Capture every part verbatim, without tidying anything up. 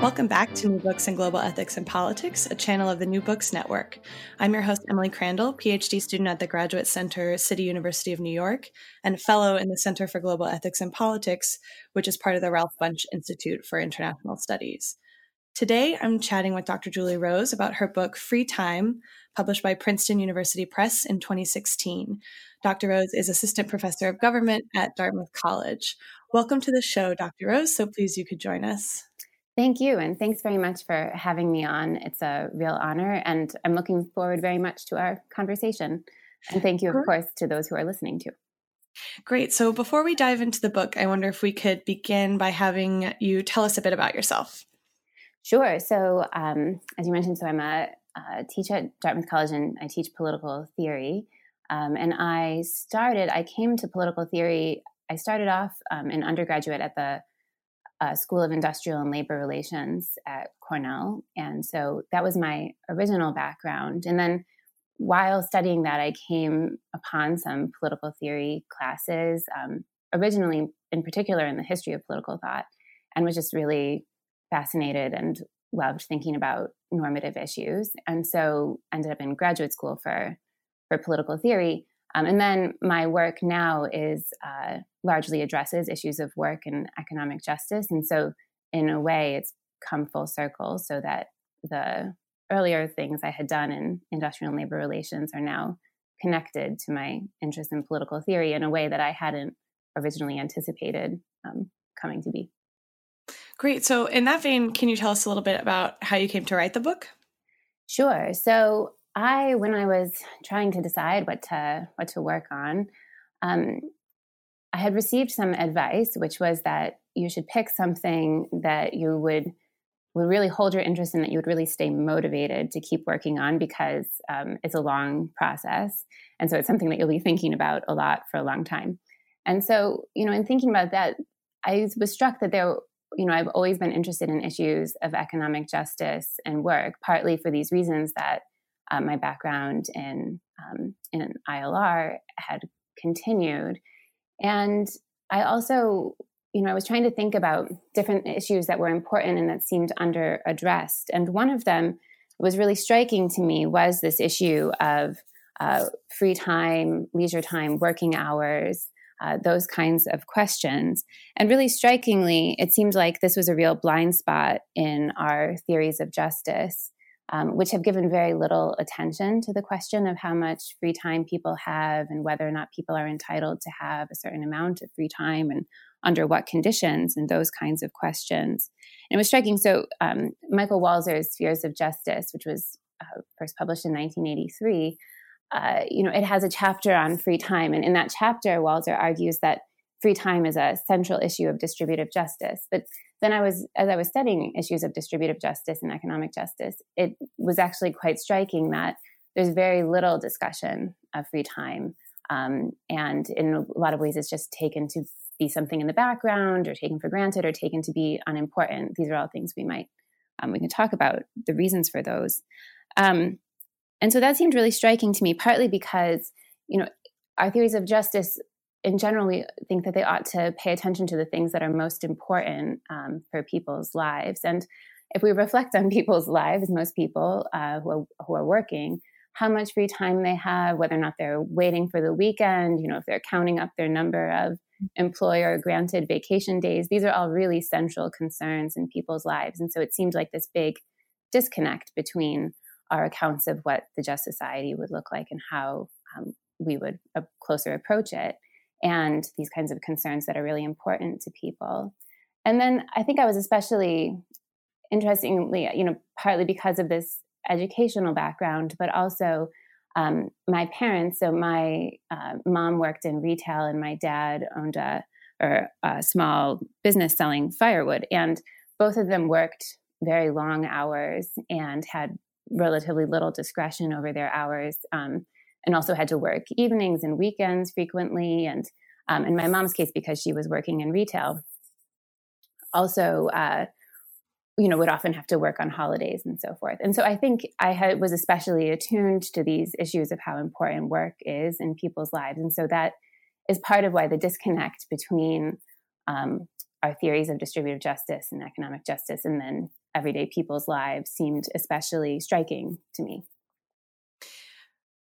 Welcome back to New Books in Global Ethics and Politics, a channel of the New Books Network. I'm your host, Emily Crandall, PhD student at the Graduate Center, City University of New York, and fellow in the Center for Global Ethics and Politics, which is part of the Ralph Bunche Institute for International Studies. Today, I'm chatting with Doctor Julie Rose about her book, Free Time, published by Princeton University Press in twenty sixteen. Doctor Rose is Assistant Professor of Government at Dartmouth College. Welcome to the show, Doctor Rose. So pleased you could join us. Thank you, and thanks very much for having me on. It's a real honor, and I'm looking forward very much to our conversation. And thank you, of course, to those who are listening too. Great. So before we dive into the book, I wonder if we could begin by having you tell us a bit about yourself. Sure. So um, as you mentioned, so I'm a, a teacher at Dartmouth College, and I teach political theory. Um, and I started, I came to political theory, I started off um, an undergraduate at the Uh, School of Industrial and Labor Relations at Cornell. And so that was my original background. And then while studying that, I came upon some political theory classes, um, originally in particular in the history of political thought, and was just really fascinated and loved thinking about normative issues. And so ended up in graduate school for, for political theory. Um, and then my work now is uh, largely addresses issues of work and economic justice. And so in a way, it's come full circle so that the earlier things I had done in industrial and labor relations are now connected to my interest in political theory in a way that I hadn't originally anticipated um, coming to be. Great. So in that vein, can you tell us a little bit about how you came to write the book? Sure. So I, when I was trying to decide what to what to work on, um, I had received some advice, which was that you should pick something that you would would really hold your interest in, that you would really stay motivated to keep working on, because um, it's a long process, and so it's something that you'll be thinking about a lot for a long time. And so, you know, in thinking about that, I was struck that there, you know, I've always been interested in issues of economic justice and work, partly for these reasons that. Uh, my background in um, in I L R had continued. And I also, you know, I was trying to think about different issues that were important and that seemed under addressed. And one of them was really striking to me was this issue of uh, free time, leisure time, working hours, uh, those kinds of questions. And really strikingly, it seemed like this was a real blind spot in our theories of justice. Um, which have given very little attention to the question of how much free time people have and whether or not people are entitled to have a certain amount of free time and under what conditions and those kinds of questions. And it was striking. So um, Michael Walzer's Spheres of Justice, which was uh, first published in nineteen eighty-three, uh, you know, it has a chapter on free time. And in that chapter, Walzer argues that free time is a central issue of distributive justice. But then I was, as I was studying issues of distributive justice and economic justice, it was actually quite striking that there's very little discussion of free time. Um, and in a lot of ways, it's just taken to be something in the background or taken for granted or taken to be unimportant. These are all things we might, um, we can talk about the reasons for those. Um, and so that seemed really striking to me, partly because, you know, our theories of justice in general, we think that they ought to pay attention to the things that are most important um, for people's lives. And if we reflect on people's lives, most people uh, who, are, who are working, how much free time they have, whether or not they're waiting for the weekend, you know, if they're counting up their number of employer granted vacation days, these are all really central concerns in people's lives. And so it seemed like this big disconnect between our accounts of what the just society would look like and how um, we would a closer approach it. And these kinds of concerns that are really important to people. And then I think I was especially, interestingly, you know, partly because of this educational background, but also um, my parents. So my uh, mom worked in retail and my dad owned a or a small business selling firewood. And both of them worked very long hours and had relatively little discretion over their hours, um, and also had to work evenings and weekends frequently. And um, in my mom's case, because she was working in retail, also, uh, you know, would often have to work on holidays and so forth. And so I think I had, was especially attuned to these issues of how important work is in people's lives. And so that is part of why the disconnect between um, our theories of distributive justice and economic justice and then everyday people's lives seemed especially striking to me.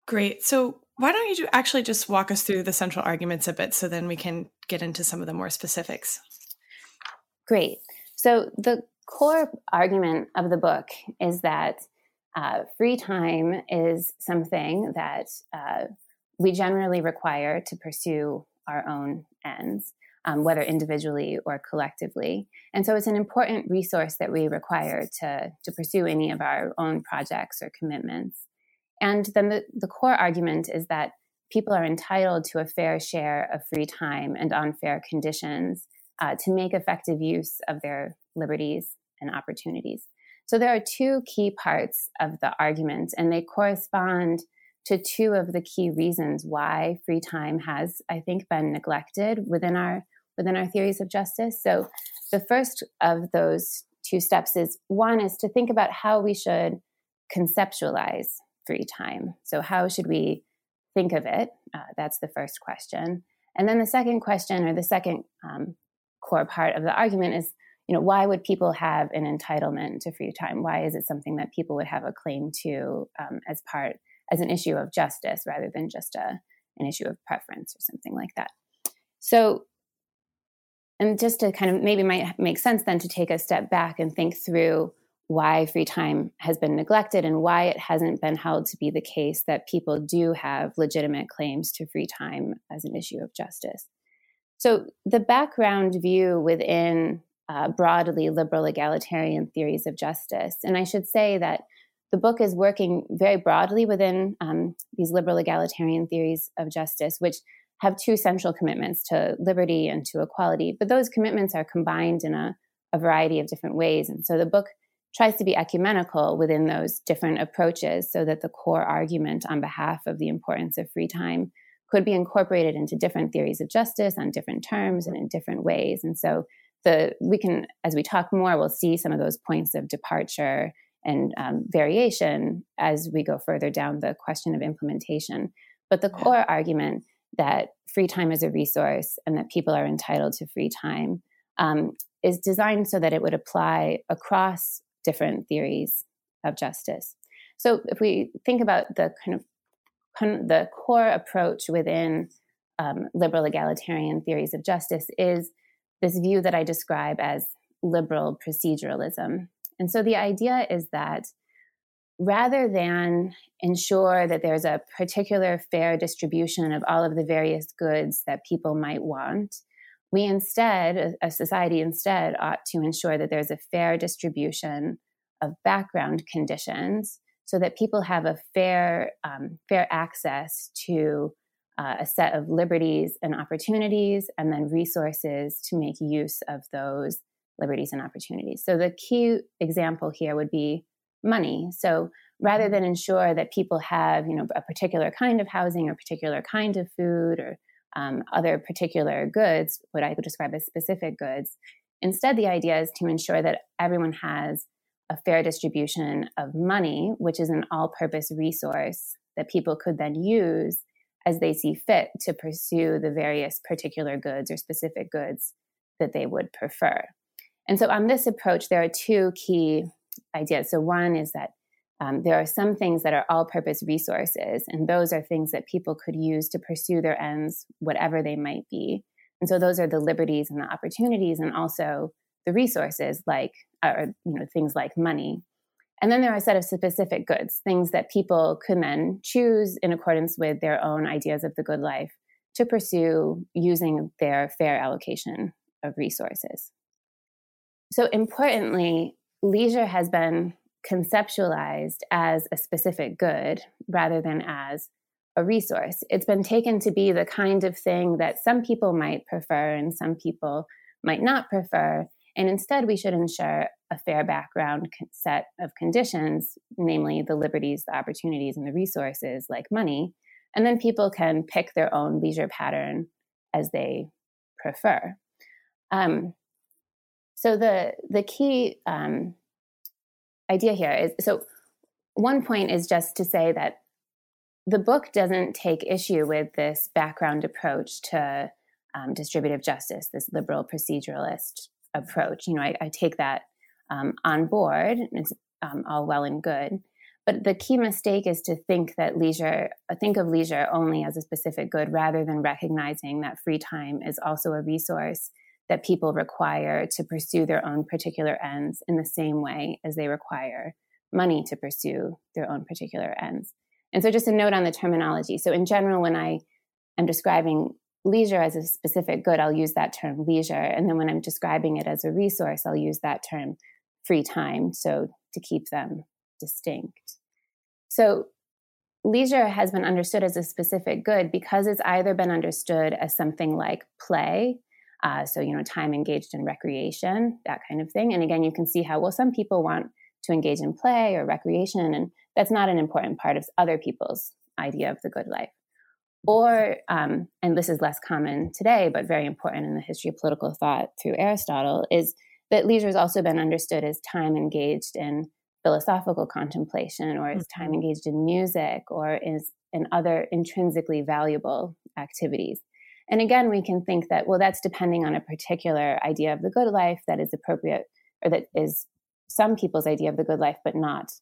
Great. So why don't you actually just walk us through the central arguments a bit so then we can get into some of the more specifics? Great. So the core argument of the book is that uh, free time is something that uh, we generally require to pursue our own ends, um, whether individually or collectively. And so it's an important resource that we require to, to pursue any of our own projects or commitments. And then the, the core argument is that people are entitled to a fair share of free time and on fair conditions Uh, to make effective use of their liberties and opportunities. So there are two key parts of the argument, and they correspond to two of the key reasons why free time has, I think, been neglected within our within our theories of justice. So the first of those two steps is, one is to think about how we should conceptualize free time. So how should we think of it? Uh, that's the first question. And then the second question, or the second um, core part of the argument is, you know, why would people have an entitlement to free time? Why is it something that people would have a claim to um, as part, as an issue of justice rather than just a, an issue of preference or something like that? So, and just to kind of maybe might make sense then to take a step back and think through why free time has been neglected and why it hasn't been held to be the case that people do have legitimate claims to free time as an issue of justice. So the background view within uh, broadly liberal egalitarian theories of justice, and I should say that the book is working very broadly within um, these liberal egalitarian theories of justice, which have two central commitments to liberty and to equality, but those commitments are combined in a, a variety of different ways. And so the book tries to be ecumenical within those different approaches so that the core argument on behalf of the importance of free time could be incorporated into different theories of justice on different terms and in different ways. And so the we can, as we talk more, we'll see some of those points of departure and um, variation as we go further down the question of implementation. But the core argument that free time is a resource and that people are entitled to free time um, is designed so that it would apply across different theories of justice. So if we think about the kind of the core approach within um, liberal egalitarian theories of justice is this view that I describe as liberal proceduralism. And so the idea is that rather than ensure that there's a particular fair distribution of all of the various goods that people might want, we instead, a society instead, ought to ensure that there's a fair distribution of background conditions so that people have a fair, um, fair access to uh, a set of liberties and opportunities and then resources to make use of those liberties and opportunities. So the key example here would be money. So rather than ensure that people have, you know, a particular kind of housing or particular kind of food or Um, other particular goods, what I would describe as specific goods. Instead, the idea is to ensure that everyone has a fair distribution of money, which is an all-purpose resource that people could then use as they see fit to pursue the various particular goods or specific goods that they would prefer. And so on this approach, there are two key ideas. So one is that Um, there are some things that are all-purpose resources, and those are things that people could use to pursue their ends, whatever they might be. And so those are the liberties and the opportunities, and also the resources, like or you know things like money. And then there are a set of specific goods, things that people could then choose in accordance with their own ideas of the good life to pursue using their fair allocation of resources. So importantly, leisure has been conceptualized as a specific good rather than as a resource. It's been taken to be the kind of thing that some people might prefer and some people might not prefer. And instead, we should ensure a fair background set of conditions, namely the liberties, the opportunities, and the resources like money. And then people can pick their own leisure pattern as they prefer. Um, so the the key um, idea here is, so one point is just to say that the book doesn't take issue with this background approach to um, distributive justice, this liberal proceduralist approach. You know, I, I take that um, on board. It's um, all well and good. But the key mistake is to think that leisure, think of leisure only as a specific good, rather than recognizing that free time is also a resource that people require to pursue their own particular ends in the same way as they require money to pursue their own particular ends. And so just a note on the terminology. So in general, when I am describing leisure as a specific good, I'll use that term leisure. And then when I'm describing it as a resource, I'll use that term free time. So to keep them distinct. So leisure has been understood as a specific good because it's either been understood as something like play, uh, so, you know, time engaged in recreation, that kind of thing. And again, you can see how, well, some people want to engage in play or recreation, and that's not an important part of other people's idea of the good life. Or, um, and this is less common today, but very important in the history of political thought through Aristotle, is that leisure has also been understood as time engaged in philosophical contemplation, or is time engaged in music, or is in other intrinsically valuable activities. And again, we can think that, well, that's depending on a particular idea of the good life that is appropriate, or that is some people's idea of the good life, but not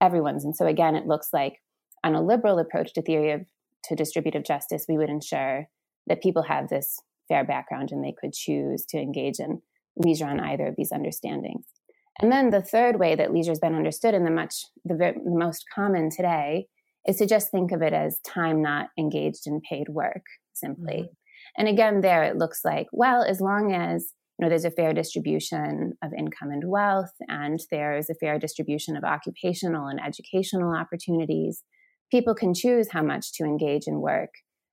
everyone's. And so again, it looks like on a liberal approach to theory of to distributive justice, we would ensure that people have this fair background and they could choose to engage in leisure on either of these understandings. And then the third way that leisure has been understood, and the much the, the most common today, is to just think of it as time not engaged in paid work, simply. Mm-hmm. And again, there it looks like, well, as long as, you know, there's a fair distribution of income and wealth, and there is a fair distribution of occupational and educational opportunities, people can choose how much to engage in work.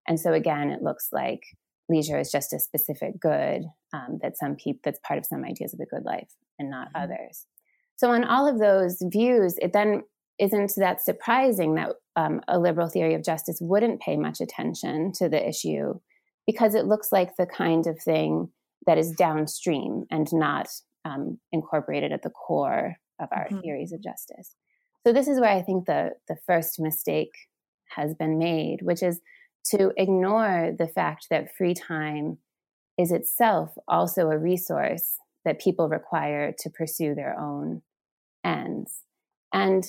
And so again, it looks like leisure is just a specific good um, that some people, that's part of some ideas of the good life and not mm-hmm. others. So on all of those views, it then isn't that surprising that um, a liberal theory of justice wouldn't pay much attention to the issue, because it looks like the kind of thing that is downstream and not um, incorporated at the core of our mm-hmm. theories of justice. So this is where I think the, the first mistake has been made, which is to ignore the fact that free time is itself also a resource that people require to pursue their own ends. And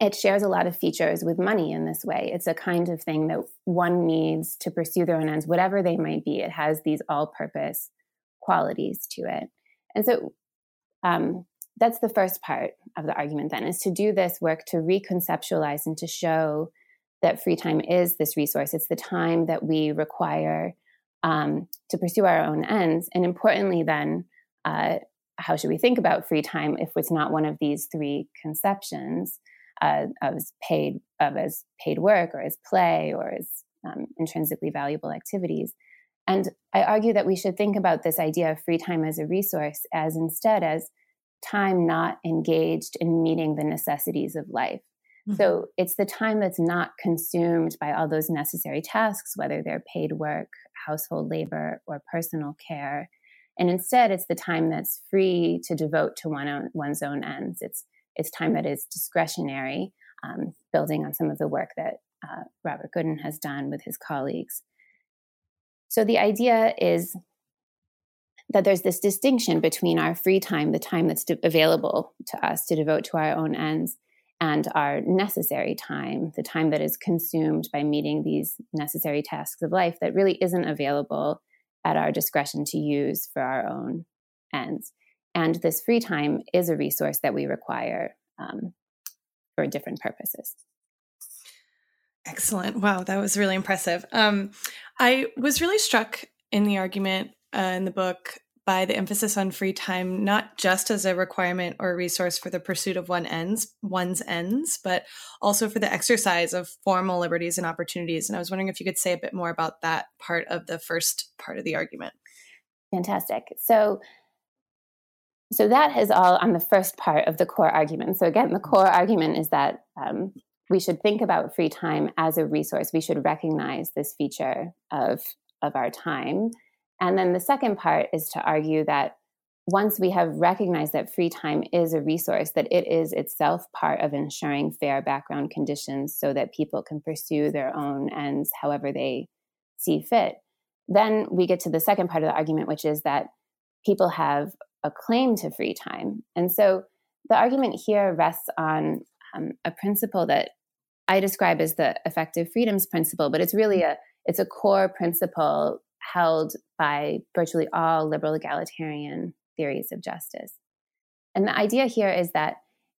it shares a lot of features with money in this way. It's a kind of thing that one needs to pursue their own ends, whatever they might be. It has these all-purpose qualities to it. And so um, that's the first part of the argument then, is to do this work to reconceptualize and to show that free time is this resource. It's the time that we require um, to pursue our own ends. And importantly then, uh, how should we think about free time if it's not one of these three conceptions uh, of, as paid, of as paid work, or as play, or as um, intrinsically valuable activities? And I argue that we should think about this idea of free time as a resource as instead as time not engaged in meeting the necessities of life. So it's the time that's not consumed by all those necessary tasks, whether they're paid work, household labor, or personal care. And instead, it's the time that's free to devote to one own, one's own ends. It's it's time that is discretionary, um, building on some of the work that uh, Robert Gooden has done with his colleagues. So the idea is that there's this distinction between our free time, the time that's de- available to us to devote to our own ends, and our necessary time, the time that is consumed by meeting these necessary tasks of life that really isn't available at our discretion to use for our own ends. And this free time is a resource that we require um, for different purposes. Excellent. Wow, that was really impressive. Um, I was really struck in the argument uh, in the book by the emphasis on free time, not just as a requirement or a resource for the pursuit of one ends, one's ends, but also for the exercise of formal liberties and opportunities. And I was wondering if you could say a bit more about that part of the first part of the argument. Fantastic. So, so that is all on the first part of the core argument. So again, the core argument is that um, we should think about free time as a resource. We should recognize this feature of, of our time. And then the second part is to argue that once we have recognized that free time is a resource, that it is itself part of ensuring fair background conditions so that people can pursue their own ends however they see fit. Then we get to the second part of the argument, which is that people have a claim to free time. And so the argument here rests on um, a principle that I describe as the effective freedoms principle, but it's really a it's a core principle held by virtually all liberal egalitarian theories of justice. And the idea here is that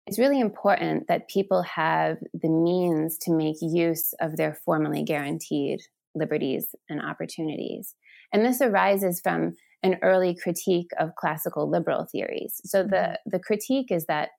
it's really important that people have the means to make use of their formally guaranteed liberties and opportunities. And this arises from an early critique of classical liberal theories. So the, the critique is that,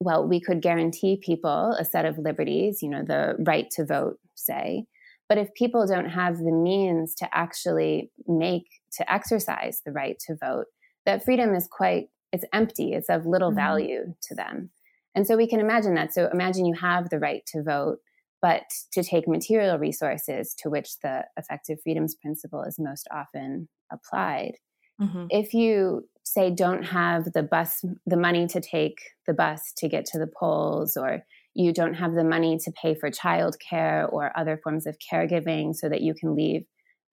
well, we could guarantee people a set of liberties, you know, the right to vote, say, but if people don't have the means to actually make, to exercise the right to vote, that freedom is quite, it's empty. It's of little mm-hmm. value to them. And so we can imagine that. So imagine you have the right to vote, but to take material resources to which the effective freedoms principle is most often applied. Mm-hmm. If you, say, don't have the bus, the money to take the bus to get to the polls, or you don't have the money to pay for childcare or other forms of caregiving so that you can leave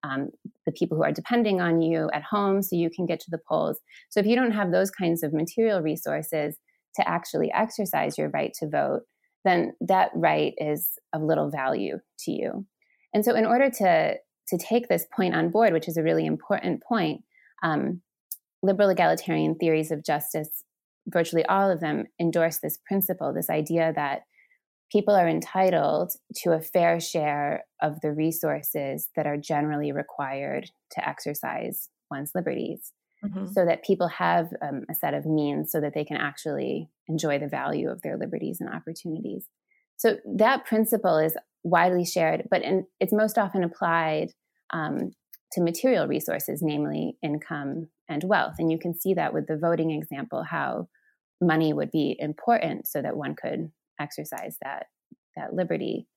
um, the people who are depending on you at home so you can get to the polls. So if you don't have those kinds of material resources to actually exercise your right to vote, then that right is of little value to you. And so in order to, to take this point on board, which is a really important point, um, liberal egalitarian theories of justice, virtually all of them, endorse this principle, this idea that people are entitled to a fair share of the resources that are generally required to exercise one's liberties, mm-hmm. so that people have um, a set of means so that they can actually enjoy the value of their liberties and opportunities. So that principle is widely shared, but in, it's most often applied um, to material resources, namely income and wealth. And you can see that with the voting example, how money would be important so that one could exercise that that liberty.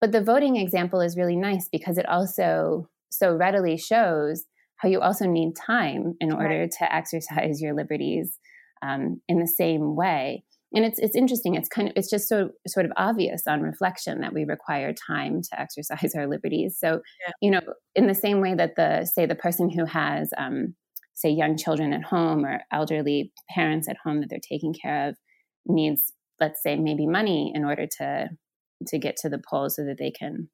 But the voting example is really nice because it also so readily shows how you also need time in order right. to exercise your liberties um, in the same way. And it's it's interesting. It's kind of it's just so sort of obvious on reflection that we require time to exercise our liberties. So yeah. you know, in the same way that the say the person who has um, say young children at home or elderly parents at home that they're taking care of needs, let's say, maybe money in order to to get to the polls so that they can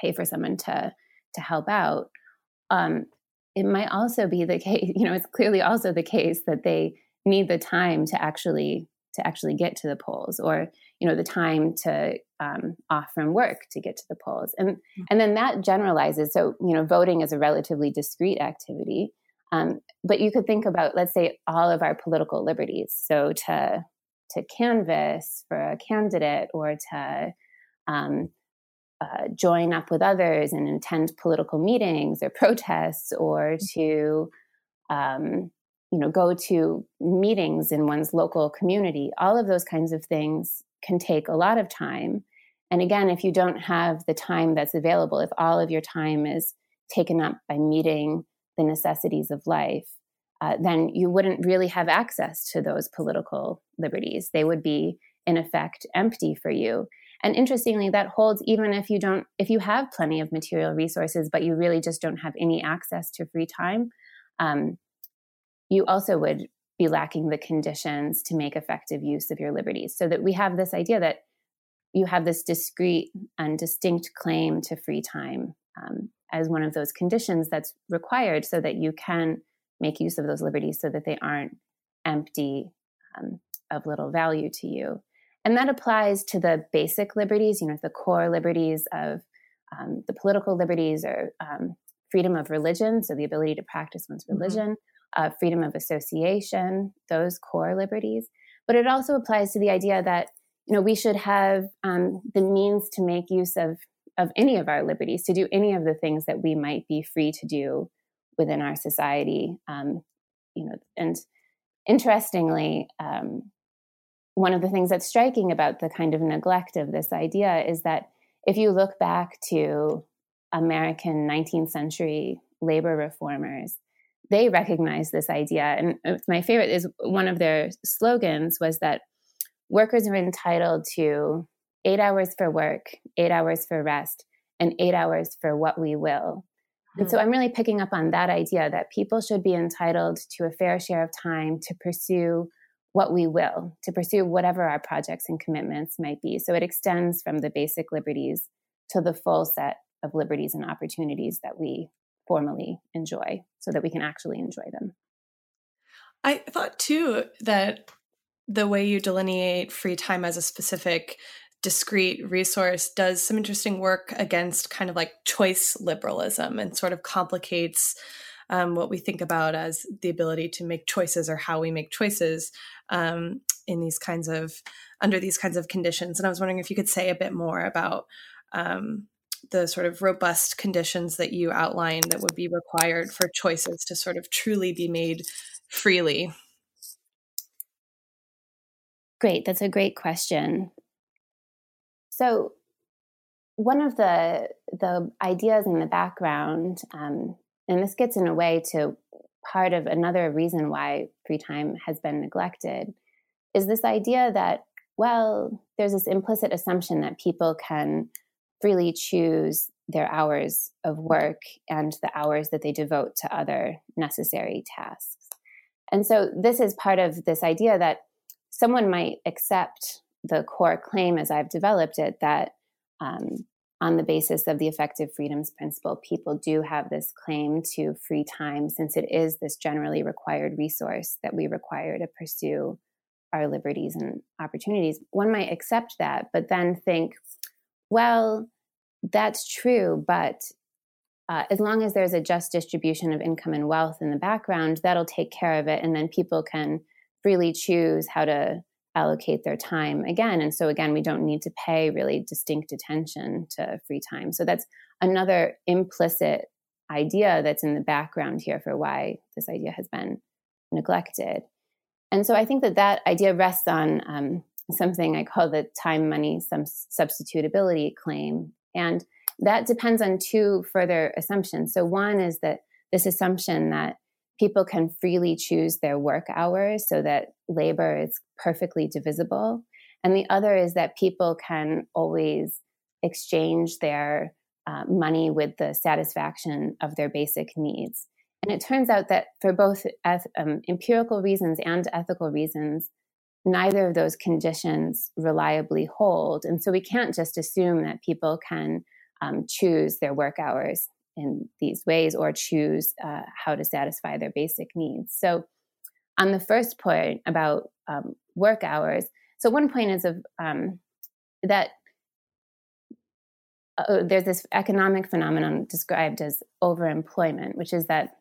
pay for someone to to help out. Um, it might also be the case, you know, it's clearly also the case that they need the time to actually to actually get to the polls, or you know, the time to um, off from work to get to the polls, and mm-hmm. and then that generalizes. So you know, voting is a relatively discrete activity, um, but you could think about, let's say, all of our political liberties. So to to canvass for a candidate, or to um, uh, join up with others and attend political meetings or protests, or to um, you know, go to meetings in one's local community. All of those kinds of things can take a lot of time. And again, if you don't have the time that's available, if all of your time is taken up by meeting the necessities of life, Uh, then you wouldn't really have access to those political liberties. They would be, in effect, empty for you. And interestingly, that holds even if you don't, if you have plenty of material resources, but you really just don't have any access to free time, um, you also would be lacking the conditions to make effective use of your liberties. So that we have this idea that you have this discrete and distinct claim to free time um, as one of those conditions that's required so that you can make use of those liberties so that they aren't empty, um, of little value to you. And that applies to the basic liberties, you know, the core liberties of um, the political liberties, or um, freedom of religion, so the ability to practice one's religion, uh, freedom of association, those core liberties. But it also applies to the idea that, you know, we should have um, the means to make use of, of any of our liberties, to do any of the things that we might be free to do within our society. Um, you know, and interestingly, um, one of the things that's striking about the kind of neglect of this idea is that if you look back to American nineteenth century labor reformers, they recognized this idea. And my favorite is one of their slogans was that workers are entitled to eight hours for work, eight hours for rest, and eight hours for what we will. Mm-hmm. And so I'm really picking up on that idea that people should be entitled to a fair share of time to pursue what we will, to pursue whatever our projects and commitments might be. So it extends from the basic liberties to the full set of liberties and opportunities that we formally enjoy so that we can actually enjoy them. I thought too that the way you delineate free time as a specific discrete resource does some interesting work against kind of like choice liberalism and sort of complicates um, what we think about as the ability to make choices or how we make choices um, in these kinds of, under these kinds of conditions. And I was wondering if you could say a bit more about um, the sort of robust conditions that you outline that would be required for choices to sort of truly be made freely. Great. That's a great question. So one of the the ideas in the background, um, and this gets in a way to part of another reason why free time has been neglected, is this idea that, well, there's this implicit assumption that people can freely choose their hours of work and the hours that they devote to other necessary tasks. And so this is part of this idea that someone might accept the core claim as I've developed it, that um, on the basis of the effective freedoms principle, people do have this claim to free time since it is this generally required resource that we require to pursue our liberties and opportunities. One might accept that, but then think, well, that's true, but uh, as long as there's a just distribution of income and wealth in the background, that'll take care of it. And then people can freely choose how to allocate their time again. And so again, we don't need to pay really distinct attention to free time. So that's another implicit idea that's in the background here for why this idea has been neglected. And so I think that that idea rests on um, something I call the time, money, some substitutability claim. And that depends on two further assumptions. So one is that this assumption that people can freely choose their work hours so that labor is perfectly divisible. And the other is that people can always exchange their uh, money with the satisfaction of their basic needs. And it turns out that for both eth- um, empirical reasons and ethical reasons, neither of those conditions reliably hold. And so we can't just assume that people can um, choose their work hours in these ways or choose uh, how to satisfy their basic needs. So on the first point about um, work hours, so one point is of um, that uh, there's this economic phenomenon described as overemployment, which is that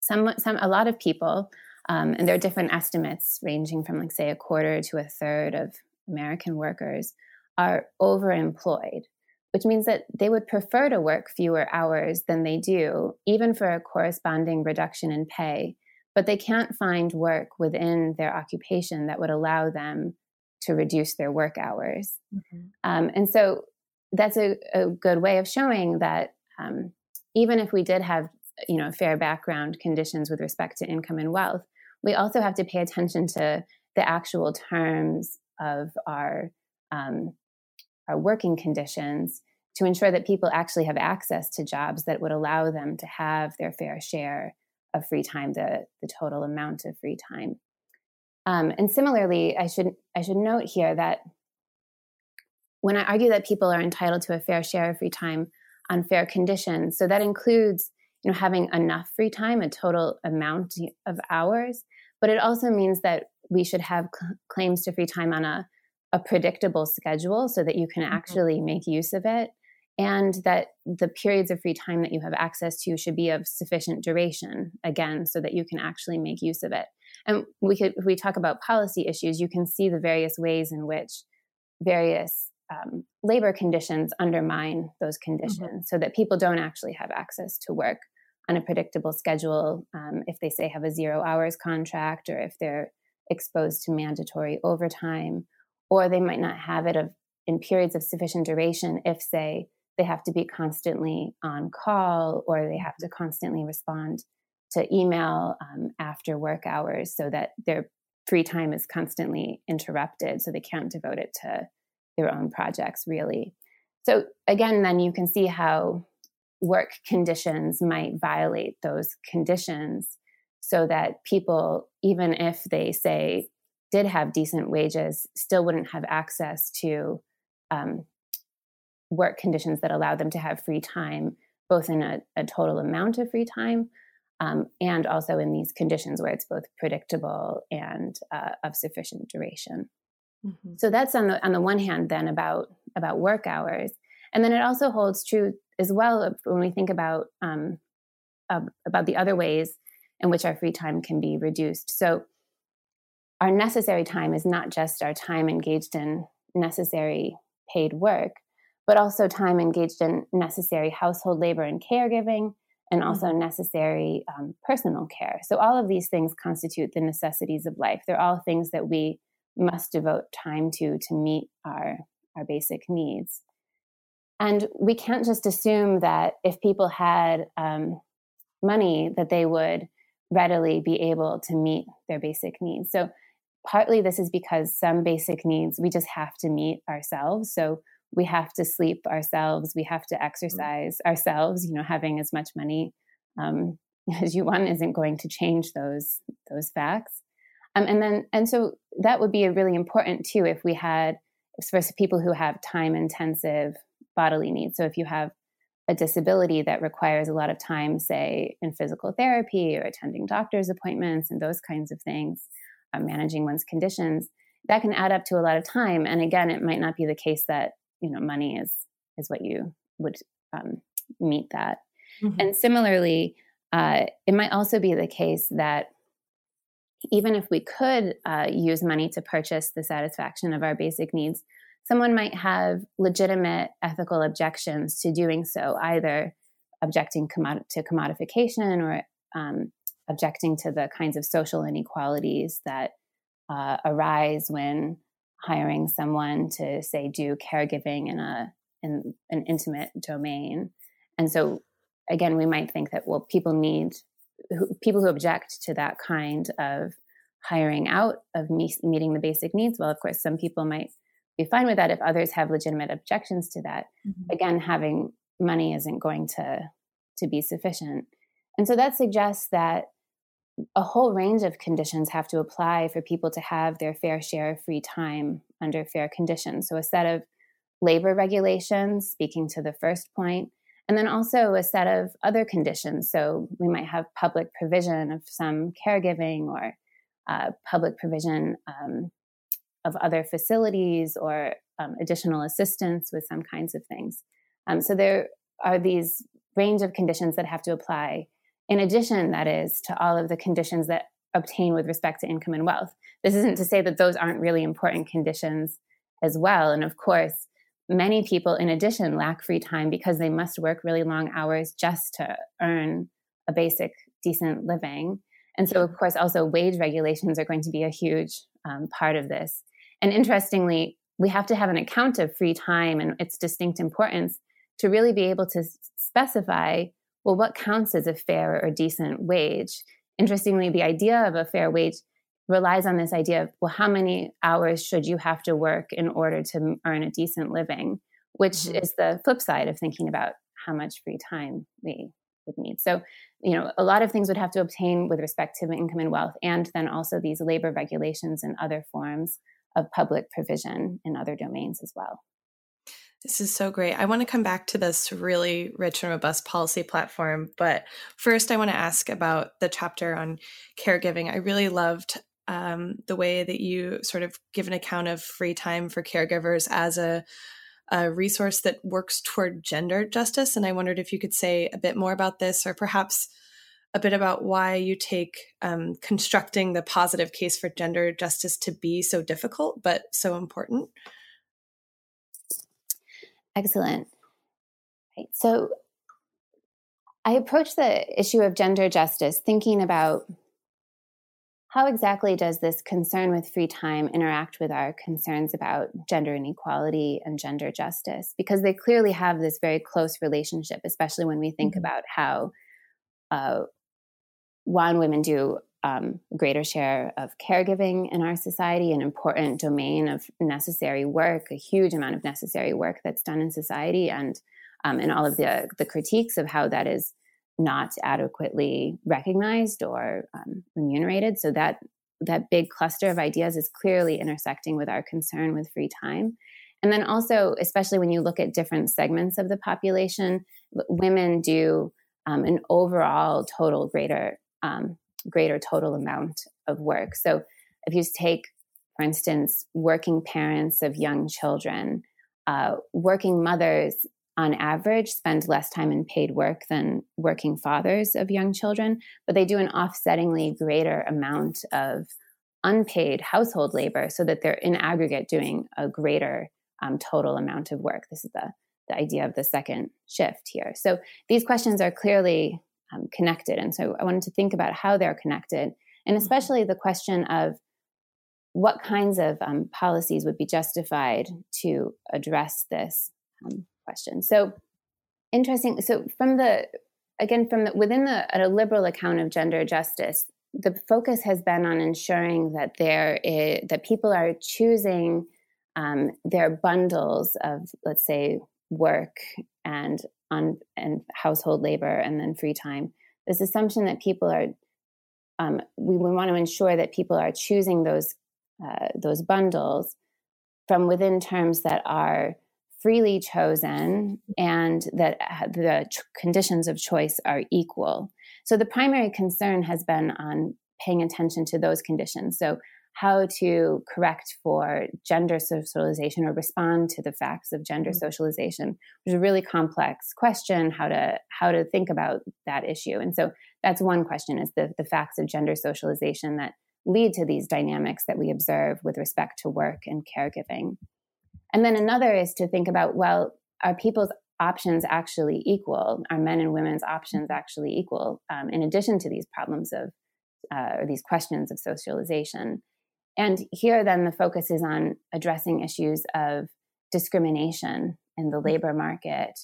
some, some a lot of people, Um, and there are different estimates ranging from, like, say, a quarter to a third of American workers are overemployed, which means that they would prefer to work fewer hours than they do, even for a corresponding reduction in pay. But they can't find work within their occupation that would allow them to reduce their work hours. Mm-hmm. Um, and so that's a, a good way of showing that um, even if we did have, you know, fair background conditions with respect to income and wealth, we also have to pay attention to the actual terms of our um, our working conditions to ensure that people actually have access to jobs that would allow them to have their fair share of free time, the the total amount of free time. Um, and similarly, I should I should note here that when I argue that people are entitled to a fair share of free time on fair conditions, so that includes, you know, having enough free time, a total amount of hours, but it also means that we should have cl- claims to free time on a, a predictable schedule so that you can actually make use of it. and that the periods of free time that you have access to should be of sufficient duration, again, so that you can actually make use of it. And we could, if we talk about policy issues, you can see the various ways in which various um, labor conditions undermine those conditions, mm-hmm. so that people don't actually have access to work on a predictable schedule, um, if they, say, have a zero hours contract, or if they're exposed to mandatory overtime, or they might not have it of, in periods of sufficient duration if, say, they have to be constantly on call, or they have to constantly respond to email um, after work hours, so that their free time is constantly interrupted, so they can't devote it to their own projects, really. So again, then you can see how work conditions might violate those conditions, so that people, even if they, say, did have decent wages, still wouldn't have access to um, work conditions that allow them to have free time, both in a, a total amount of free time, um, and also in these conditions where it's both predictable and uh, of sufficient duration. Mm-hmm. So that's on the on the one hand, then, about about work hours. And then it also holds true as well when we think about um, uh, about the other ways in which our free time can be reduced. So our necessary time is not just our time engaged in necessary paid work, but also time engaged in necessary household labor and caregiving, and also mm-hmm. necessary um, personal care. So all of these things constitute the necessities of life. They're all things that we must devote time to to meet our, our basic needs. And we can't just assume that if people had um, money that they would readily be able to meet their basic needs. So partly this is because some basic needs we just have to meet ourselves. So we have to sleep ourselves. We have to exercise ourselves. You know, having as much money um, as you want isn't going to change those those facts. Um, and then, and so that would be really important too if we had, for people who have time-intensive bodily needs. So if you have a disability that requires a lot of time, say, in physical therapy or attending doctor's appointments and those kinds of things, uh, managing one's conditions, that can add up to a lot of time. And again, it might not be the case that, you know, money is is what you would um, meet that. Mm-hmm. And similarly, uh, it might also be the case that even if we could uh, use money to purchase the satisfaction of our basic needs, someone might have legitimate ethical objections to doing so, either objecting commod- to commodification or um, objecting to the kinds of social inequalities that uh, arise when hiring someone to, say, do caregiving in a in an intimate domain. And so, again, we might think that, well, people need who, people who object to that kind of hiring out of me- meeting the basic needs. Well, of course, some people might be fine with that if others have legitimate objections to that. Mm-hmm. Again, having money isn't going to to be sufficient. And so that suggests that a whole range of conditions have to apply for people to have their fair share of free time under fair conditions. So a set of labor regulations, speaking to the first point, and then also a set of other conditions. So we might have public provision of some caregiving, or uh, public provision um, of other facilities, or um, additional assistance with some kinds of things. Um, so there are these range of conditions that have to apply, in addition, that is, to all of the conditions that obtain with respect to income and wealth. This isn't to say that those aren't really important conditions as well. And of course, many people, in addition, lack free time because they must work really long hours just to earn a basic, decent living. And so, of course, also wage regulations are going to be a huge um, part of this. And interestingly, we have to have an account of free time and its distinct importance to really be able to s- specify, well, what counts as a fair or decent wage? Interestingly, the idea of a fair wage relies on this idea of, well, how many hours should you have to work in order to earn a decent living, which mm-hmm. is the flip side of thinking about how much free time we would need. So, you know, a lot of things would have to obtain with respect to income and wealth, and then also these labor regulations and other forms of public provision in other domains as well. This is so great. I want to come back to this really rich and robust policy platform, but first I want to ask about the chapter on caregiving. I really loved um, the way that you sort of give an account of free time for caregivers as a a resource that works toward gender justice. And I wondered if you could say a bit more about this, or perhaps a bit about why you take um, constructing the positive case for gender justice to be so difficult, but so important. Excellent. Right. So I approach the issue of gender justice thinking about how exactly does this concern with free time interact with our concerns about gender inequality and gender justice? Because they clearly have this very close relationship, especially when we think mm-hmm. about how uh, one, women do um, a greater share of caregiving in our society, an important domain of necessary work, a huge amount of necessary work that's done in society, and Um, and all of the the critiques of how that is not adequately recognized or um, remunerated. So that that big cluster of ideas is clearly intersecting with our concern with free time. And then also, especially when you look at different segments of the population, women do um, an overall total greater um, greater total amount of work. So if you take, for instance, working parents of young children, uh, working mothers, on average, spend less time in paid work than working fathers of young children, but they do an offsettingly greater amount of unpaid household labor, so that they're in aggregate doing a greater um, total amount of work. This is the, the idea of the second shift here. So these questions are clearly um, connected. And so I wanted to think about how they're connected, and especially the question of what kinds of um, policies would be justified to address this um, question. So interesting. So from the, again, from the, within the, a liberal account of gender justice, the focus has been on ensuring that there is, that people are choosing um, their bundles of, let's say, work and on and household labor and then free time. This assumption that people are, um, we want to ensure that people are choosing those uh, those bundles from within terms that are freely chosen, and that the ch- conditions of choice are equal. So the primary concern has been on paying attention to those conditions. So how to correct for gender socialization, or respond to the facts of gender mm-hmm. socialization, which is a really complex question, how to how to think about that issue. And so that's one question, is the, the facts of gender socialization that lead to these dynamics that we observe with respect to work and caregiving. And then another is to think about, well, are people's options actually equal? Are men and women's options actually equal, um, in addition to these problems of, uh, or these questions of socialization? And here then the focus is on addressing issues of discrimination in the labor market,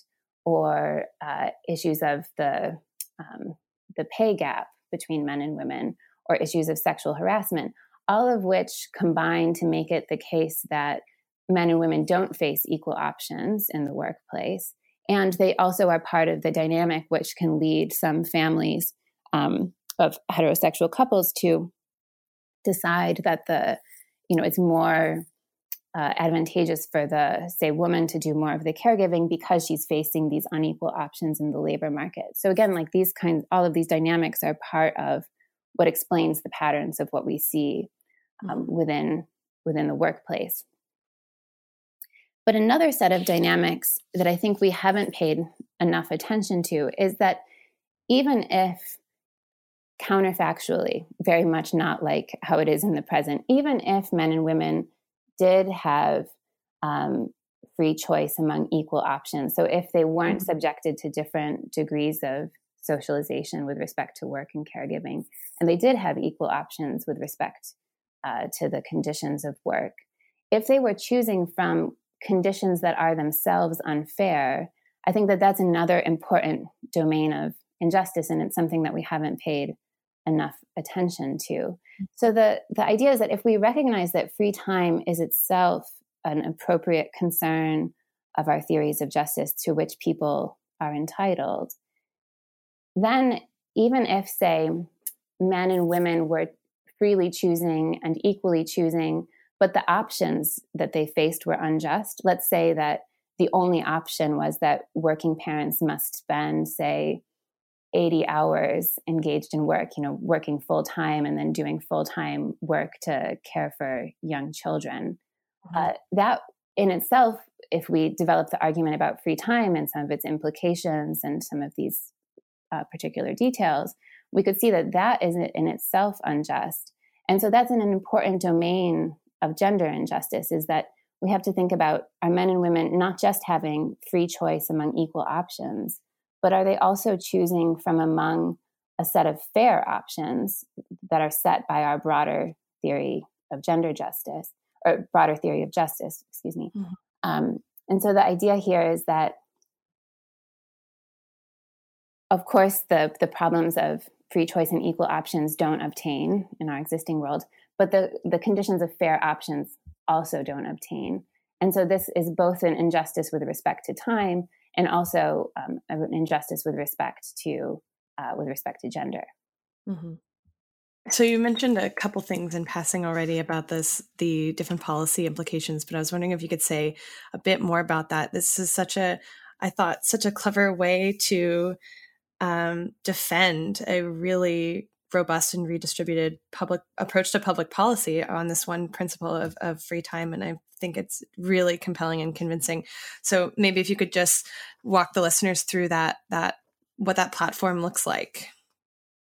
or uh, issues of the, um, the pay gap between men and women, or issues of sexual harassment, all of which combine to make it the case that men and women don't face equal options in the workplace. And they also are part of the dynamic which can lead some families um, of heterosexual couples to decide that the, you know, it's more uh, advantageous for the, say, woman to do more of the caregiving because she's facing these unequal options in the labor market. So again, like these kinds, all of these dynamics are part of what explains the patterns of what we see um, within within the workplace. But another set of dynamics that I think we haven't paid enough attention to is that even if counterfactually, very much not like how it is in the present, even if men and women did have um, free choice among equal options, so if they weren't subjected to different degrees of socialization with respect to work and caregiving, and they did have equal options with respect uh, to the conditions of work, if they were choosing from conditions that are themselves unfair, I think that that's another important domain of injustice, and it's something that we haven't paid enough attention to. So the, the idea is that if we recognize that free time is itself an appropriate concern of our theories of justice to which people are entitled, then even if, say, men and women were freely choosing and equally choosing, but the options that they faced were unjust. Let's say that the only option was that working parents must spend, say, eighty hours engaged in work, you know, working full time and then doing full time work to care for young children. Mm-hmm. Uh, that in itself, if we develop the argument about free time and some of its implications and some of these uh, particular details, we could see that that is in itself unjust. And so that's an important domain of gender injustice, is that we have to think about, are men and women not just having free choice among equal options, but are they also choosing from among a set of fair options that are set by our broader theory of gender justice, or broader theory of justice, excuse me. Mm-hmm. Um, and so the idea here is that, of course, the, the problems of free choice and equal options don't obtain in our existing world, but the, the conditions of fair options also don't obtain. And so this is both an injustice with respect to time and also um, an injustice with respect to uh, with respect to gender. Mm-hmm. So you mentioned a couple things in passing already about this, the different policy implications, but I was wondering if you could say a bit more about that. This is such a, I thought, such a clever way to um, defend a really robust and redistributed public approach to public policy on this one principle of, of free time. And I think it's really compelling and convincing. So maybe if you could just walk the listeners through that, that what that platform looks like.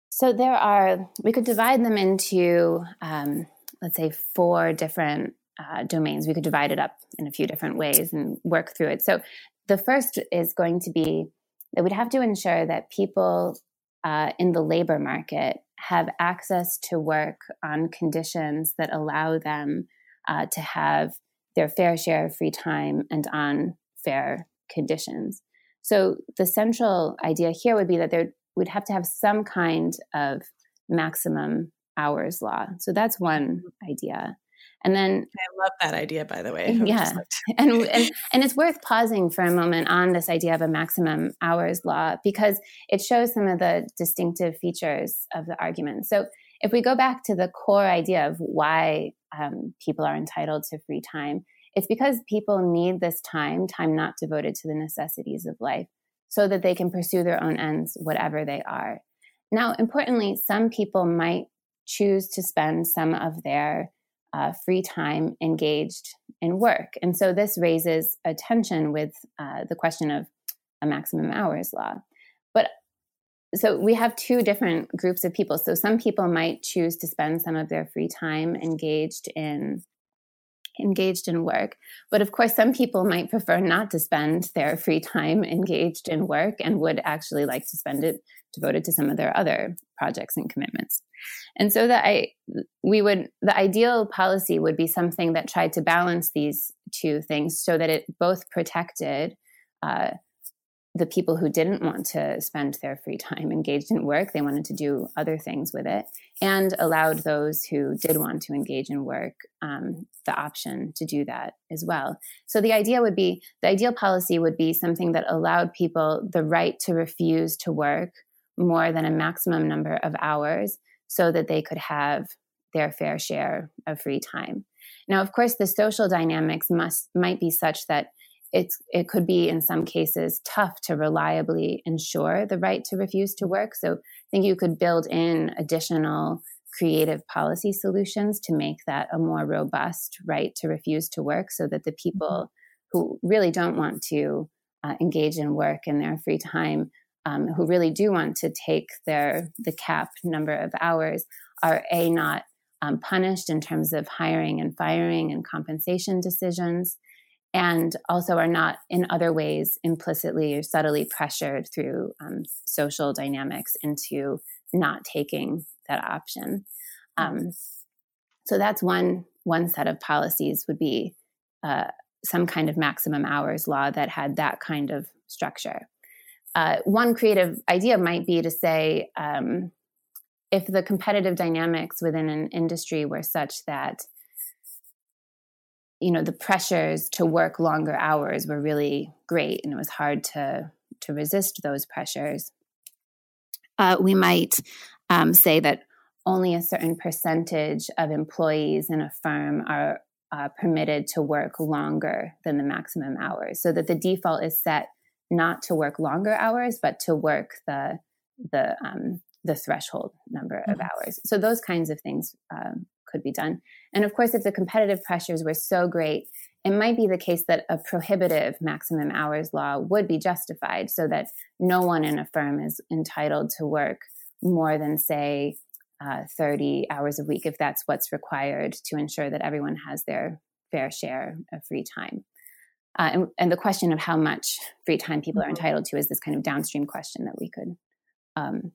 So there are, we could divide them into, um, let's say, four different uh, domains. We could divide it up in a few different ways and work through it. So the first is going to be that we'd have to ensure that people uh, in the labor market have access to work on conditions that allow them uh, to have their fair share of free time and on fair conditions. So the central idea here would be that there we'd have to have some kind of maximum hours law. So that's one idea. And then I love that idea, by the way. Yeah. and, and and it's worth pausing for a moment on this idea of a maximum hours law, because it shows some of the distinctive features of the argument. So if we go back to the core idea of why um, people are entitled to free time, it's because people need this time, time not devoted to the necessities of life, so that they can pursue their own ends, whatever they are. Now, importantly, some people might choose to spend some of their uh, free time engaged in work. And so this raises a tension with uh, the question of a maximum hours law. But so we have two different groups of people. So some people might choose to spend some of their free time engaged in engaged in work. But of course, some people might prefer not to spend their free time engaged in work and would actually like to spend it devoted to some of their other projects and commitments. And so that I, we would, the ideal policy would be something that tried to balance these two things so that it both protected uh, the people who didn't want to spend their free time engaged in work, they wanted to do other things with it, and allowed those who did want to engage in work um, the option to do that as well. So the idea would be, the ideal policy would be something that allowed people the right to refuse to work more than a maximum number of hours so that they could have their fair share of free time. Now, of course, the social dynamics must might be such that It's, it could be, in some cases, tough to reliably ensure the right to refuse to work. So I think you could build in additional creative policy solutions to make that a more robust right to refuse to work so that the people who really don't want to uh, engage in work in their free time, um, who really do want to take their the cap number of hours, are A, not um, punished in terms of hiring and firing and compensation decisions, and also are not in other ways implicitly or subtly pressured through um, social dynamics into not taking that option. Um, so that's one one set of policies would be uh, some kind of maximum hours law that had that kind of structure. Uh, one creative idea might be to say, um, if the competitive dynamics within an industry were such that you know, the pressures to work longer hours were really great and it was hard to, to resist those pressures. Uh, we might um, say that only a certain percentage of employees in a firm are uh, permitted to work longer than the maximum hours, so that the default is set not to work longer hours, but to work the, the, um, the threshold number of hours. So those kinds of things um, could be done. And of course, if the competitive pressures were so great it might be the case that a prohibitive maximum hours law would be justified so that no one in a firm is entitled to work more than, say, uh, thirty hours a week, if that's what's required to ensure that everyone has their fair share of free time. Uh, and, and the question of how much free time people are entitled to is this kind of downstream question that we could um,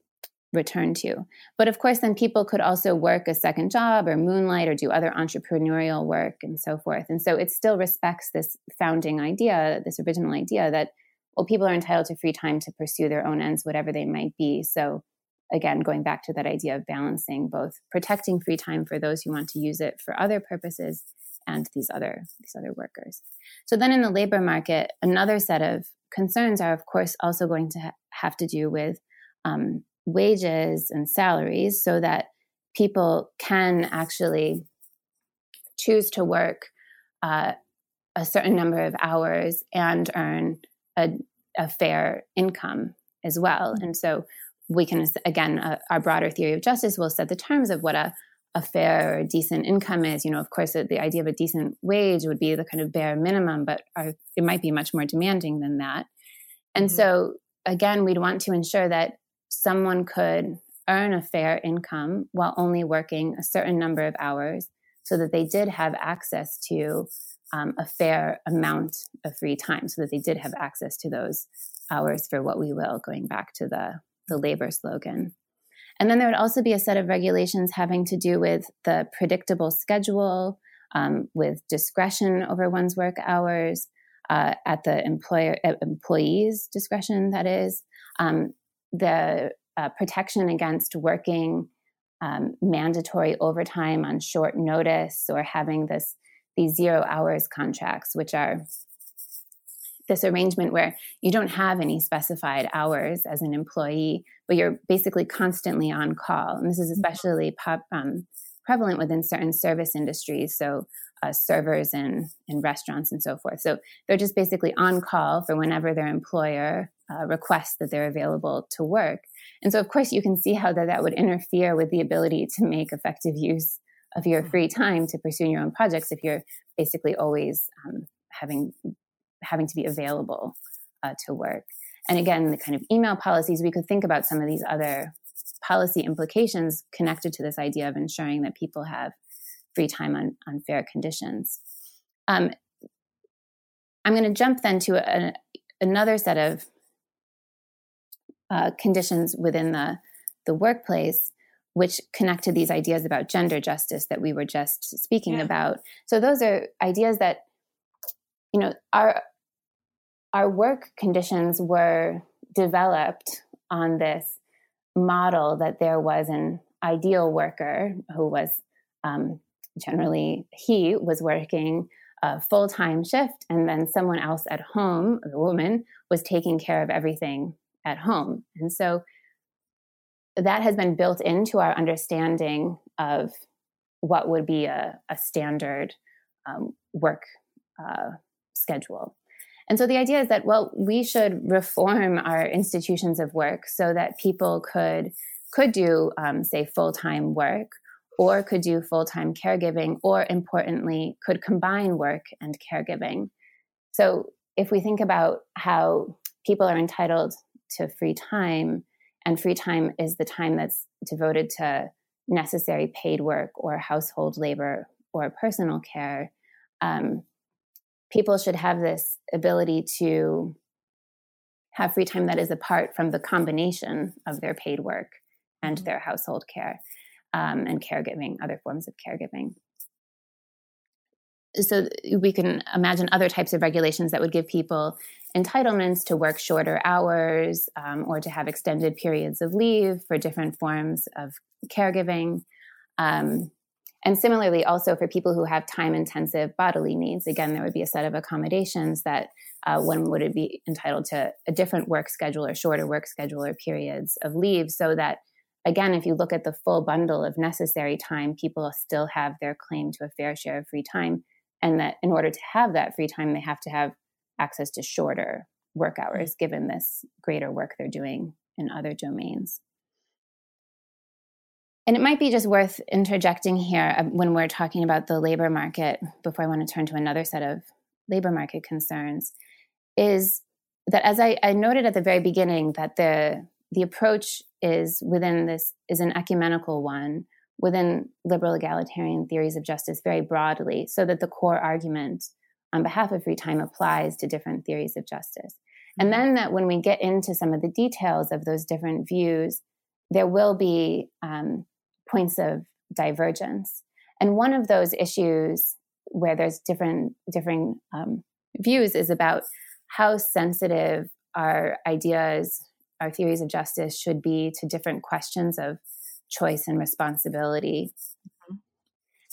return to. But of course, then people could also work a second job or moonlight or do other entrepreneurial work and so forth. And so it still respects this founding idea, this original idea that, well, people are entitled to free time to pursue their own ends, whatever they might be. So again, going back to that idea of balancing both protecting free time for those who want to use it for other purposes and these other these other workers. So then in the labor market, another set of concerns are, of course, also going to ha- have to do with um, wages and salaries so that people can actually choose to work uh, a certain number of hours and earn a, a fair income as well. And so we can, again, uh, our broader theory of justice will set the terms of what a a fair or decent income is. You know, of course, the idea of a decent wage would be the kind of bare minimum, but our, it might be much more demanding than that. And mm-hmm. so, again, we'd want to ensure that someone could earn a fair income while only working a certain number of hours so that they did have access to um, a fair amount of free time, so that they did have access to those hours for what we will, going back to the, the labor slogan. And then there would also be a set of regulations having to do with the predictable schedule, um, with discretion over one's work hours, uh, at the employer at employee's discretion, that is, um, the uh, protection against working um, mandatory overtime on short notice, or having this these zero hours contracts, which are this arrangement where you don't have any specified hours as an employee, but you're basically constantly on call. And this is especially pop, um, prevalent within certain service industries, so uh, servers and, and restaurants and so forth. So they're just basically on call for whenever their employer uh, requests that they're available to work. And so, of course, you can see how that, that would interfere with the ability to make effective use of your free time to pursue your own projects if you're basically always um, having... having to be available uh, to work. And again, the kind of email policies, we could think about some of these other policy implications connected to this idea of ensuring that people have free time on, on fair conditions. Um, I'm going to jump then to a, another set of uh, conditions within the, the workplace, which connect to these ideas about gender justice that we were just speaking yeah. about. So those are ideas that, you know, our our work conditions were developed on this model that there was an ideal worker who was um, generally he was working a full-time shift, and then someone else at home, the woman, was taking care of everything at home. And so that has been built into our understanding of what would be a, a standard um, work uh schedule. And so the idea is that, well, we should reform our institutions of work so that people could could do, um, say, full-time work, or could do full-time caregiving, or importantly, could combine work and caregiving. So if we think about how people are entitled to free time, and free time is the time that's devoted to necessary paid work or household labor or personal care, um, people should have this ability to have free time that is apart from the combination of their paid work and mm-hmm. their household care um, and caregiving, other forms of caregiving. So we can imagine other types of regulations that would give people entitlements to work shorter hours um, or to have extended periods of leave for different forms of caregiving. Um, And similarly, also for people who have time-intensive bodily needs, again, there would be a set of accommodations that uh, one would be entitled to a different work schedule or shorter work schedule or periods of leave, so that, again, if you look at the full bundle of necessary time, people still have their claim to a fair share of free time, and that in order to have that free time, they have to have access to shorter work hours, given this greater work they're doing in other domains. And it might be just worth interjecting here when we're talking about the labor market, before I want to turn to another set of labor market concerns is that, as I, I noted at the very beginning, that the the approach is within this is an ecumenical one within liberal egalitarian theories of justice very broadly, so that the core argument on behalf of free time applies to different theories of justice. And then that when we get into some of the details of those different views, there will be um, points of divergence. And one of those issues where there's different differing um, views is about how sensitive our ideas, our theories of justice should be to different questions of choice and responsibility.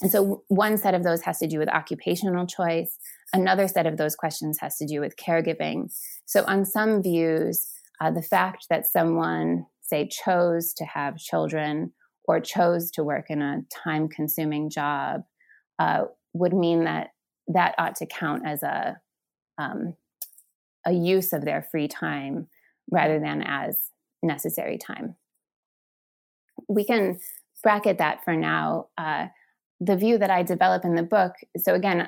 And so one set of those has to do with occupational choice. Another set of those questions has to do with caregiving. So on some views, uh, the fact that someone, say, chose to have children or chose to work in a time-consuming job uh, would mean that that ought to count as a um, a use of their free time rather than as necessary time. We can bracket that for now. Uh, the view that I develop in the book, so again,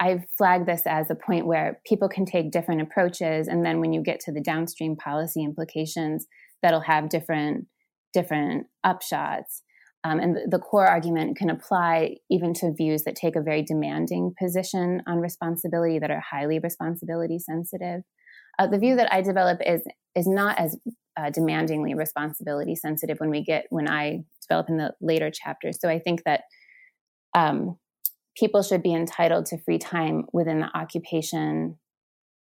I've flagged this as a point where people can take different approaches, and then when you get to the downstream policy implications, that'll have different different upshots. Um, and the, the core argument can apply even to views that take a very demanding position on responsibility, that are highly responsibility sensitive. Uh, the view that I develop is is not as uh, demandingly responsibility sensitive when we get when I develop in the later chapters. So I think that um, people should be entitled to free time within the occupation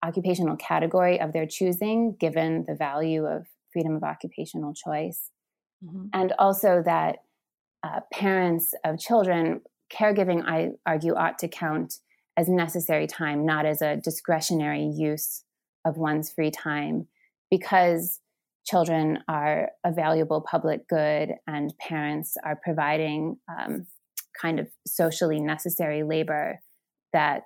occupational category of their choosing, given the value of freedom of occupational choice. Mm-hmm. And also that uh, parents of children, caregiving, I argue, ought to count as necessary time, not as a discretionary use of one's free time, because children are a valuable public good and parents are providing um, kind of socially necessary labor that,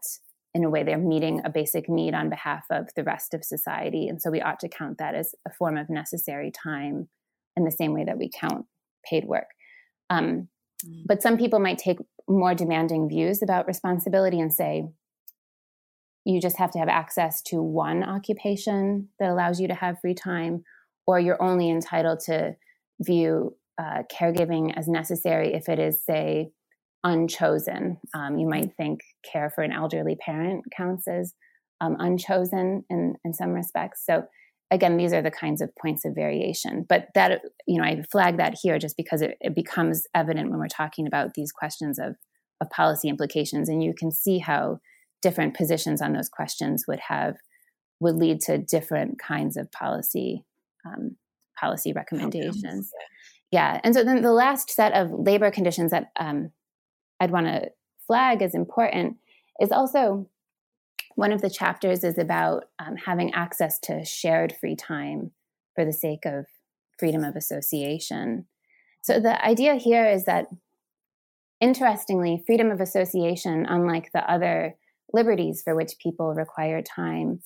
in a way, they're meeting a basic need on behalf of the rest of society. And so we ought to count that as a form of necessary time in the same way that we count paid work. Um, mm-hmm. But some people might take more demanding views about responsibility and say, you just have to have access to one occupation that allows you to have free time, or you're only entitled to view uh, caregiving as necessary if it is, say, unchosen. Um, you might think care for an elderly parent counts as um, unchosen in, in some respects. So again, these are the kinds of points of variation. But that, you know, I flag that here just because it, it becomes evident when we're talking about these questions of, of policy implications. And you can see how different positions on those questions would have would lead to different kinds of policy um, policy recommendations. Yeah. yeah. And so then the last set of labor conditions that um, I'd want to flag as important is also one of the chapters is about um, having access to shared free time for the sake of freedom of association. So the idea here is that, interestingly, freedom of association, unlike the other liberties for which people require time,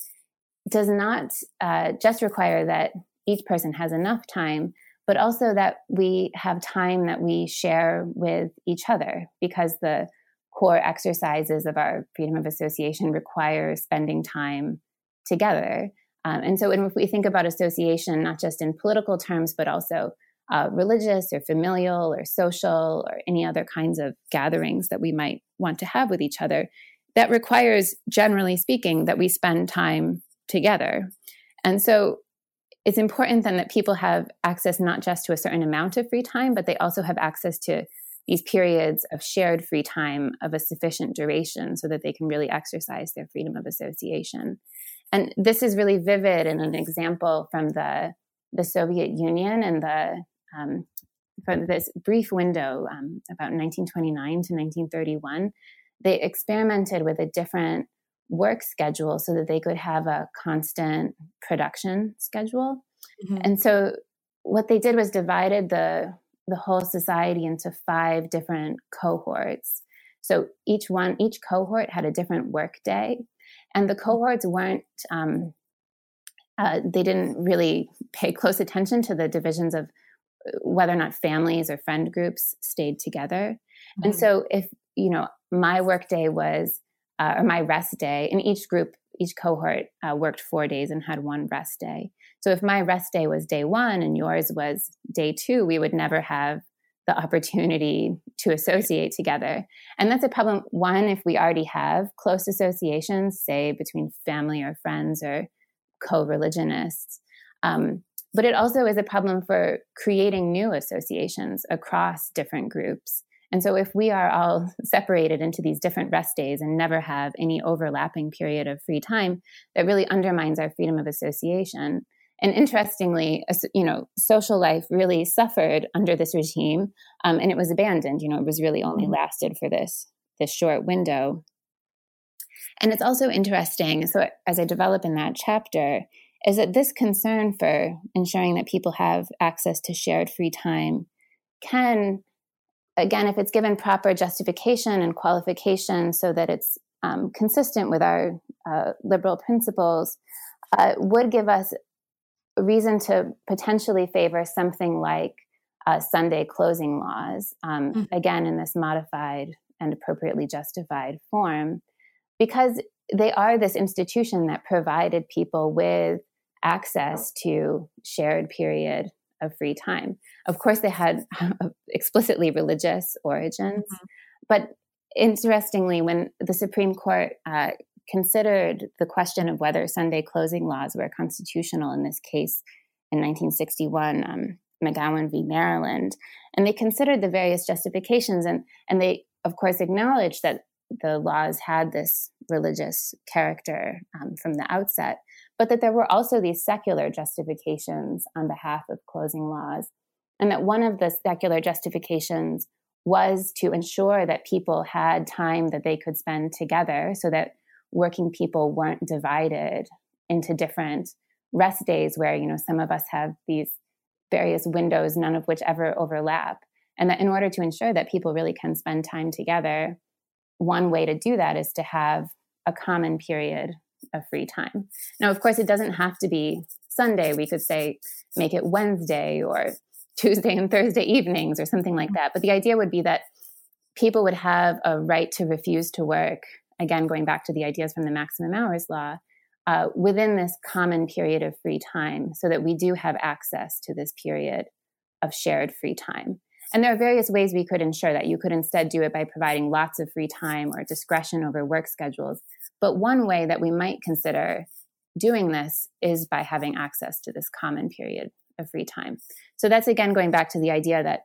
does not uh, just require that each person has enough time, but also that we have time that we share with each other, because the core exercises of our freedom of association require spending time together. Um, and so when we think about association, not just in political terms, but also uh, religious or familial or social or any other kinds of gatherings that we might want to have with each other, that requires, generally speaking, that we spend time together. And so it's important then that people have access not just to a certain amount of free time, but they also have access to these periods of shared free time of a sufficient duration so that they can really exercise their freedom of association. And this is really vivid in an example from the, the Soviet Union and the um, from this brief window um, about nineteen twenty-nine to nineteen thirty-one. They experimented with a different work schedule so that they could have a constant production schedule. Mm-hmm. And so what they did was divided the the whole society into five different cohorts. So each one, each cohort had a different work day, and the cohorts weren't, um, uh, they didn't really pay close attention to the divisions of whether or not families or friend groups stayed together. Mm-hmm. And so if, you know, my work day was uh, or my rest day. In each group, each cohort uh, worked four days and had one rest day. So if my rest day was day one and yours was day two, we would never have the opportunity to associate together. And that's a problem, one, if we already have close associations, say between family or friends or co-religionists. Um, but it also is a problem for creating new associations across different groups. And so if we are all separated into these different rest days and never have any overlapping period of free time, that really undermines our freedom of association. And interestingly, you know, social life really suffered under this regime, um, and it was abandoned. You know, it was really only lasted for this, this short window. And it's also interesting, so as I develop in that chapter, is that this concern for ensuring that people have access to shared free time can, again, if it's given proper justification and qualification so that it's um, consistent with our uh, liberal principles, uh, would give us reason to potentially favor something like uh, Sunday closing laws, um, mm-hmm. again, in this modified and appropriately justified form, because they are this institution that provided people with access to shared period of free time. Of course, they had explicitly religious origins, mm-hmm. but interestingly, when the Supreme Court uh, considered the question of whether Sunday closing laws were constitutional in this case in nineteen sixty-one, um, McGowan v. Maryland, and they considered the various justifications, and and they, of course, acknowledged that the laws had this religious character um, from the outset, but that there were also these secular justifications on behalf of closing laws, and that one of the secular justifications was to ensure that people had time that they could spend together so that working people weren't divided into different rest days where, you know, some of us have these various windows, none of which ever overlap. And that in order to ensure that people really can spend time together, one way to do that is to have a common period of free time. Now, of course, it doesn't have to be Sunday. We could say, make it Wednesday or Tuesday and Thursday evenings or something like that. But the idea would be that people would have a right to refuse to work, again, going back to the ideas from the maximum hours law, uh, within this common period of free time so that we do have access to this period of shared free time. And there are various ways we could ensure that. You could instead do it by providing lots of free time or discretion over work schedules. But one way that we might consider doing this is by having access to this common period of free time. So that's, again, going back to the idea that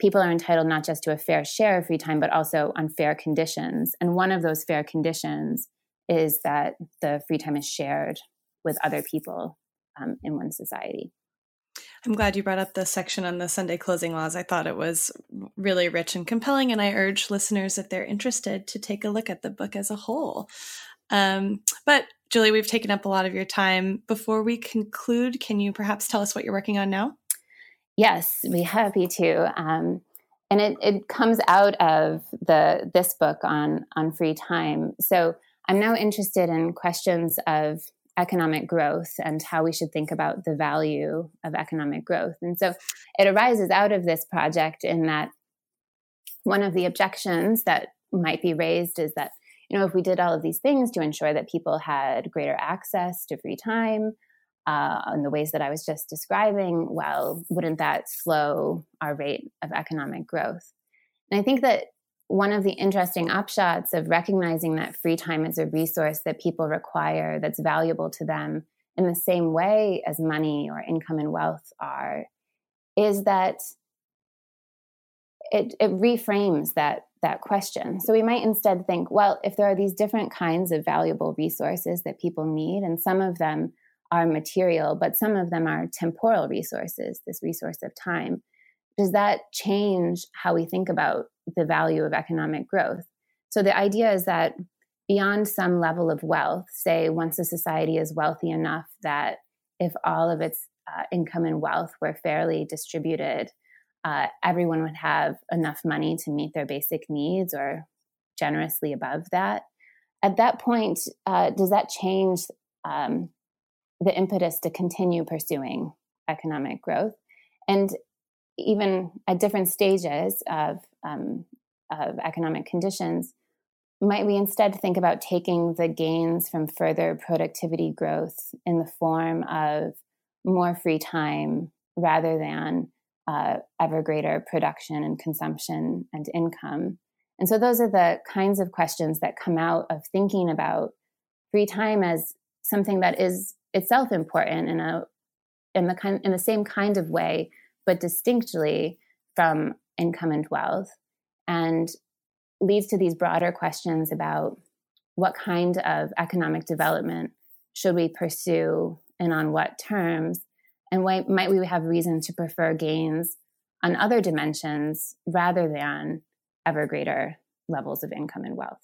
people are entitled not just to a fair share of free time, but also on fair conditions. And one of those fair conditions is that the free time is shared with other people um, in one's society. I'm glad you brought up the section on the Sunday closing laws. I thought it was really rich and compelling, and I urge listeners, if they're interested, to take a look at the book as a whole. Um, but Julie, we've taken up a lot of your time. Before we conclude, can you perhaps tell us what you're working on now? Yes, we'd be happy to. Um, and it, it comes out of the this book on, on free time. So I'm now interested in questions of economic growth and how we should think about the value of economic growth. And so it arises out of this project in that one of the objections that might be raised is that, you know, if we did all of these things to ensure that people had greater access to free time, Uh, in the ways that I was just describing, well, wouldn't that slow our rate of economic growth? And I think that one of the interesting upshots of recognizing that free time is a resource that people require, that's valuable to them in the same way as money or income and wealth are, is that it, it reframes that, that question. So we might instead think, well, if there are these different kinds of valuable resources that people need, and some of them are material, but some of them are temporal resources, this resource of time, does that change how we think about the value of economic growth? So the idea is that beyond some level of wealth, say once a society is wealthy enough that if all of its uh, income and wealth were fairly distributed, uh, everyone would have enough money to meet their basic needs or generously above that. At that point, uh, does that change um, the impetus to continue pursuing economic growth? And even at different stages of um, of economic conditions, might we instead think about taking the gains from further productivity growth in the form of more free time rather than uh, ever greater production and consumption and income? And so those are the kinds of questions that come out of thinking about free time as something that is itself important in a in the kind in the same kind of way, but distinctly from income and wealth, and leads to these broader questions about what kind of economic development should we pursue and on what terms, and why might we have reason to prefer gains on other dimensions rather than ever greater levels of income and wealth.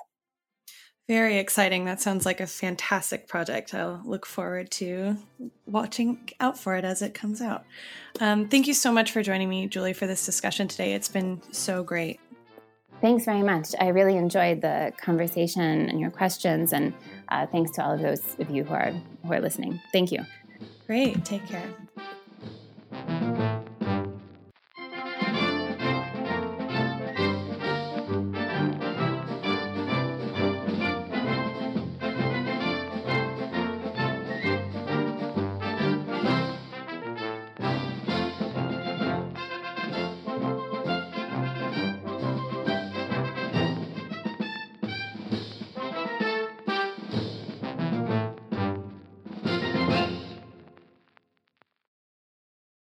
Very exciting. That sounds like a fantastic project. I'll look forward to watching out for it as it comes out. Um, thank you so much for joining me, Julie, for this discussion today. It's been so great. Thanks very much. I really enjoyed the conversation and your questions, and uh, thanks to all of those of you who are who are listening. Thank you. Great. Take care.